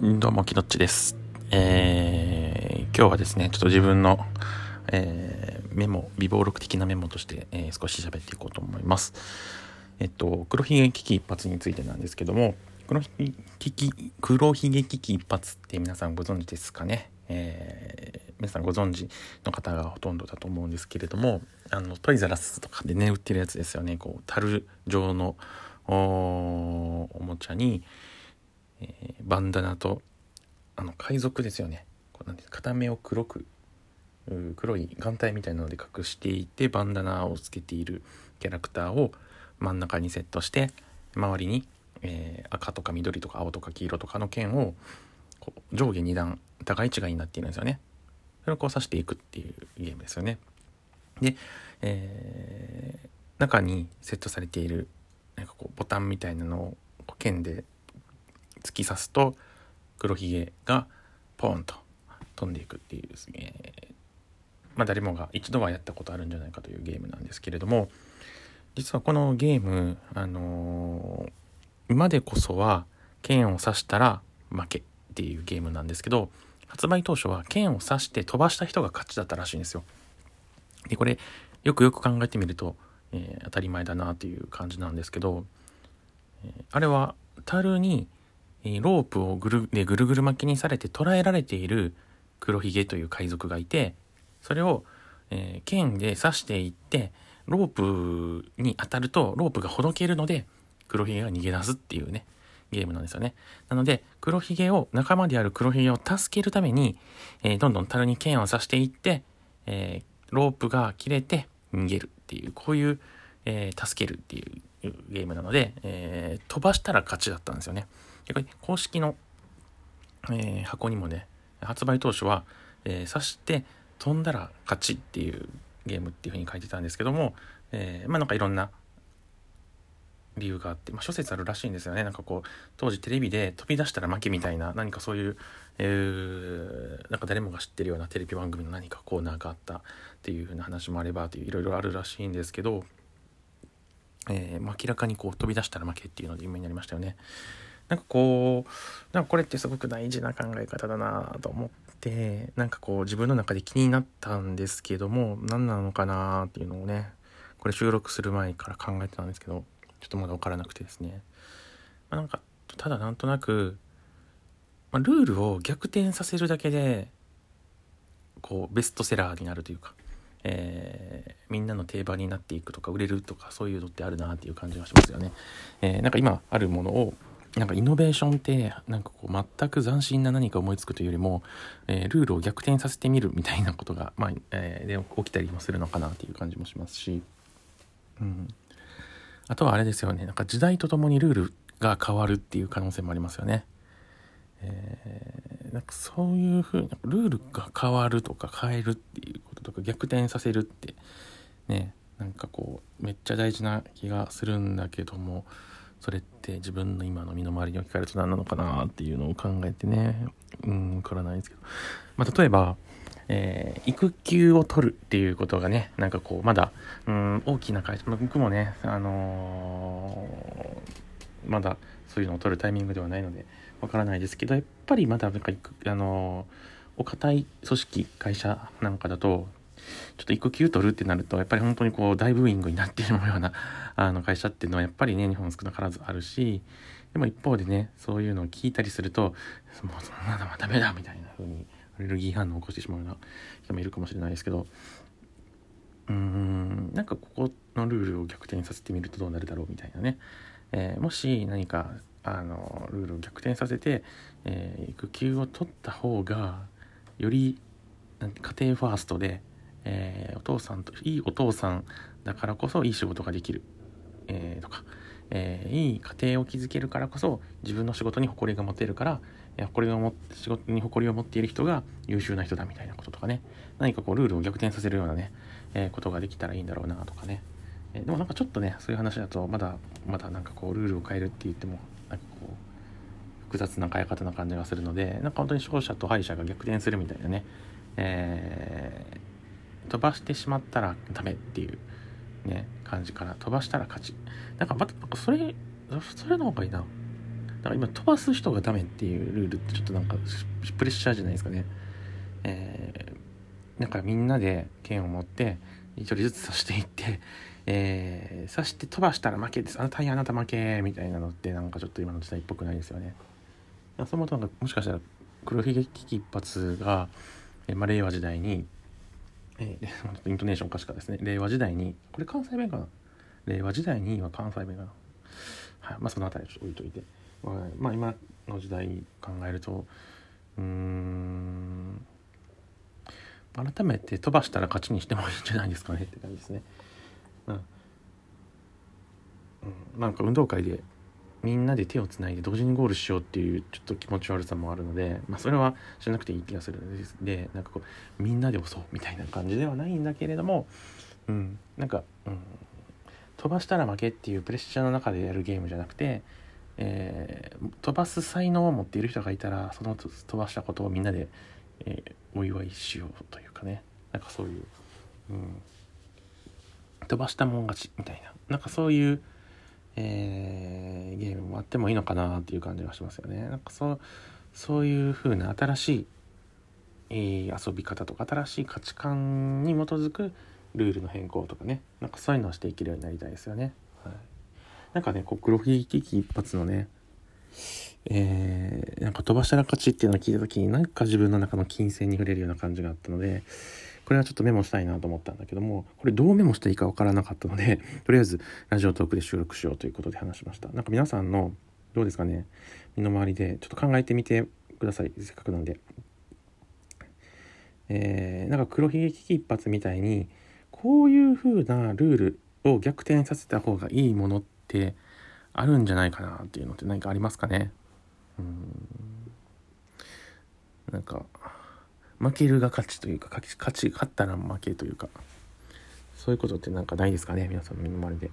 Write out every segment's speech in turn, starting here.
どうもきどっちです、今日はですねちょっと自分の、微暴録的なメモとして、少し喋っていこうと思います。黒ひげ危機一髪についてなんですけども、黒ひげ危機一髪って皆さんご存知ですかね。皆さんご存知の方がほとんどだと思うんですけれども、トイザらスとかでね売ってるやつですよね。こう樽状の おもちゃにバンダナと海賊ですよね。片目を黒い眼帯みたいなので隠していて、バンダナをつけているキャラクターを真ん中にセットして、周りに、赤とか緑とか青とか黄色とかの剣をこう上下2段互い違いになっているんですよね。それをこう刺していくっていうゲームですよね。で、中にセットされているなんかこうボタンみたいなのを剣で突き刺すと黒ひげがポーンと飛んでいくっていうですね、誰もが一度はやったことあるんじゃないかというゲームなんですけれども、実はこのゲーム、今でこそは剣を刺したら負けっていうゲームなんですけど、発売当初は剣を刺して飛ばした人が勝ちだったらしいんですよ。でこれよく考えてみると、当たり前だなという感じなんですけど、あれは樽にロープをぐるぐる巻きにされて捕らえられている黒ひげという海賊がいて、それを、剣で刺していってロープに当たるとロープがほどけるので黒ひげが逃げ出すっていうねゲームなんですよね。なので黒ひげを仲間である黒ひげを助けるために、どんどん樽に剣を刺していって、ロープが切れて逃げるっていう、こういう、助けるっていうゲームなので、飛ばしたら勝ちだったんですよね。公式の、箱にもね、発売当初は、刺して飛んだら勝ちっていうゲームっていう風に書いてたんですけども、なんかいろんな理由があって、諸説あるらしいんですよね。なんかこう当時テレビで飛び出したら負けみたいな、何かそういう、なんか誰もが知ってるようなテレビ番組の何かコーナーがあったっていう風な話もあればという、いろいろあるらしいんですけど、明らかにこう飛び出したら負けっていうので有名になりましたよね。これってすごく大事な考え方だなと思って、自分の中で気になったんですけども、何なのかなっていうのをね、これ収録する前から考えてたんですけど、ちょっとまだ分からなくてですね。ただなんとなく、ルールを逆転させるだけで、こうベストセラーになるというか、みんなの定番になっていくとか売れるとか、そういうのってあるなっていう感じがしますよね。今あるものをイノベーションってこう全く斬新な何か思いつくというよりも、ルールを逆転させてみるみたいなことが、で起きたりもするのかなという感じもしますし、あとはあれですよね、時代とともにルールが変わるっていう可能性もありますよね。そういうふうにルールが変わるとか変えるっていうこととか逆転させるってね、めっちゃ大事な気がするんだけども、それって自分の今の身の回りに置き換えると何なのかなっていうのを考えてね、分からないんですけど、例えば、育休を取るっていうことがね、大きな会社、僕もね、まだそういうのを取るタイミングではないのでわからないですけど、やっぱりまだお堅い組織会社なんかだと、ちょっと育休取るってなると、やっぱり本当にこう大ブーイングになっているような会社っていうのはやっぱりね、日本少なからずあるし、でも一方でね、そういうのを聞いたりすると、もうそんなのはダメだみたいな風にアレルギー反応を起こしてしまうような人もいるかもしれないですけど、ここのルールを逆転させてみるとどうなるだろうみたいなね、もし何かルールを逆転させて、育休を取った方がより家庭ファーストで、いいお父さんだからこそいい仕事ができる、いい家庭を築けるからこそ自分の仕事に誇りが持てるから、仕事に誇りを持っている人が優秀な人だみたいなこととかね、何かこうルールを逆転させるようなね、ことができたらいいんだろうなとかね、でもちょっとね、そういう話だとまだルールを変えるって言っても複雑な変え方な感じがするので、本当に勝者と敗者が逆転するみたいなね、飛ばしてしまったらダメっていうね感じから飛ばしたら勝ち、それの方がいいな。だから今飛ばす人がダメっていうルールってちょっとなんかプレッシャーじゃないですかね。なんかみんなで剣を持って一人ずつ刺していって、刺して飛ばしたら負けです、あなたにあなた負けみたいなのってなんかちょっと今の時代っぽくないですよね。そう思うとなんかもしかしたら黒ひげ危機一発が、令和時代に、イントネーションかしかですね、令和時代にこれ関西弁かな、令和時代には関西弁かな、はい、まあそのあたりちょっと置いといて、まあ今の時代考えると改めて飛ばしたら勝ちにしてもいいんじゃないですかねって感じですね。なんか運動会でみんなで手をつないで同時にゴールしようっていうちょっと気持ち悪さもあるので、まあ、それはしなくていい気がするの でなんかこうみんなで押そうみたいな感じではないんだけれども、なんか、飛ばしたら負けっていうプレッシャーの中でやるゲームじゃなくて、飛ばす才能を持っている人がいたらその飛ばしたことをみんなで、お祝いしようというかね、なんかそういう、飛ばしたもん勝ちみたいな、なんかそういう、ゲームもあってもいいのかなっていう感じがしますよね。なんかそういう風な新しい、遊び方とか新しい価値観に基づくルールの変更とかね、なんかそういうのをしていけるようになりたいですよね。はい、なんかね、こう黒ひげ危機一発のね、なんか飛ばしたら勝ちっていうのを聞いた時になんか自分の中の金銭に触れるような感じがあったので、これはちょっとメモしたいなと思ったんだけども、これどうメモしていいか分からなかったのでとりあえずラジオトークで収録しようということで話しました。なんか皆さんのどうですかね、身の回りでちょっと考えてみてください、せっかくなんで。なんか黒ひげ危機一発みたいにこういう風なルールを逆転させた方がいいものってあるんじゃないかなっていうのって何かありますかね。なんか負けるが勝ちというか、勝ったら負けというか、そういうことってなんかないですかね、皆さんの身の回りで。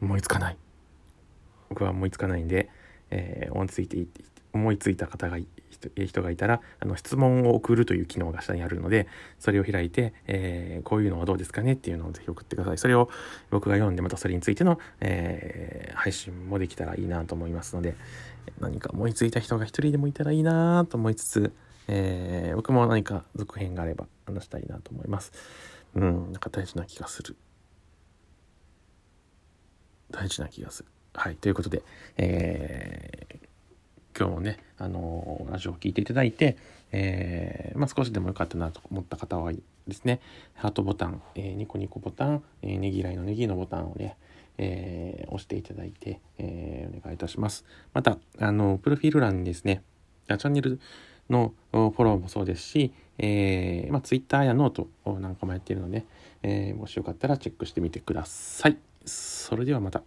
思いつかない。僕は思いつかないんで、思いついた方が人がいたら質問を送るという機能が下にあるので、それを開いて、こういうのはどうですかねっていうのをぜひ送ってください。それを僕が読んでまたそれについての、配信もできたらいいなと思いますので、何か思いついた人が一人でもいたらいいなと思いつつ、僕も何か続編があれば話したいなと思います。なんか大事な気がする。はい、ということで、今日もね、ラジオを聞いていただいて、少しでも良かったなと思った方はですね、ハートボタン、ニコニコボタン、ねぎらいのねぎのボタンをね、押していただいて、お願いいたします。また、プロフィール欄にですね、チャンネルのフォローもそうですし、Twitter やノートなんかもやっているので、もしよかったらチェックしてみてください。それではまた。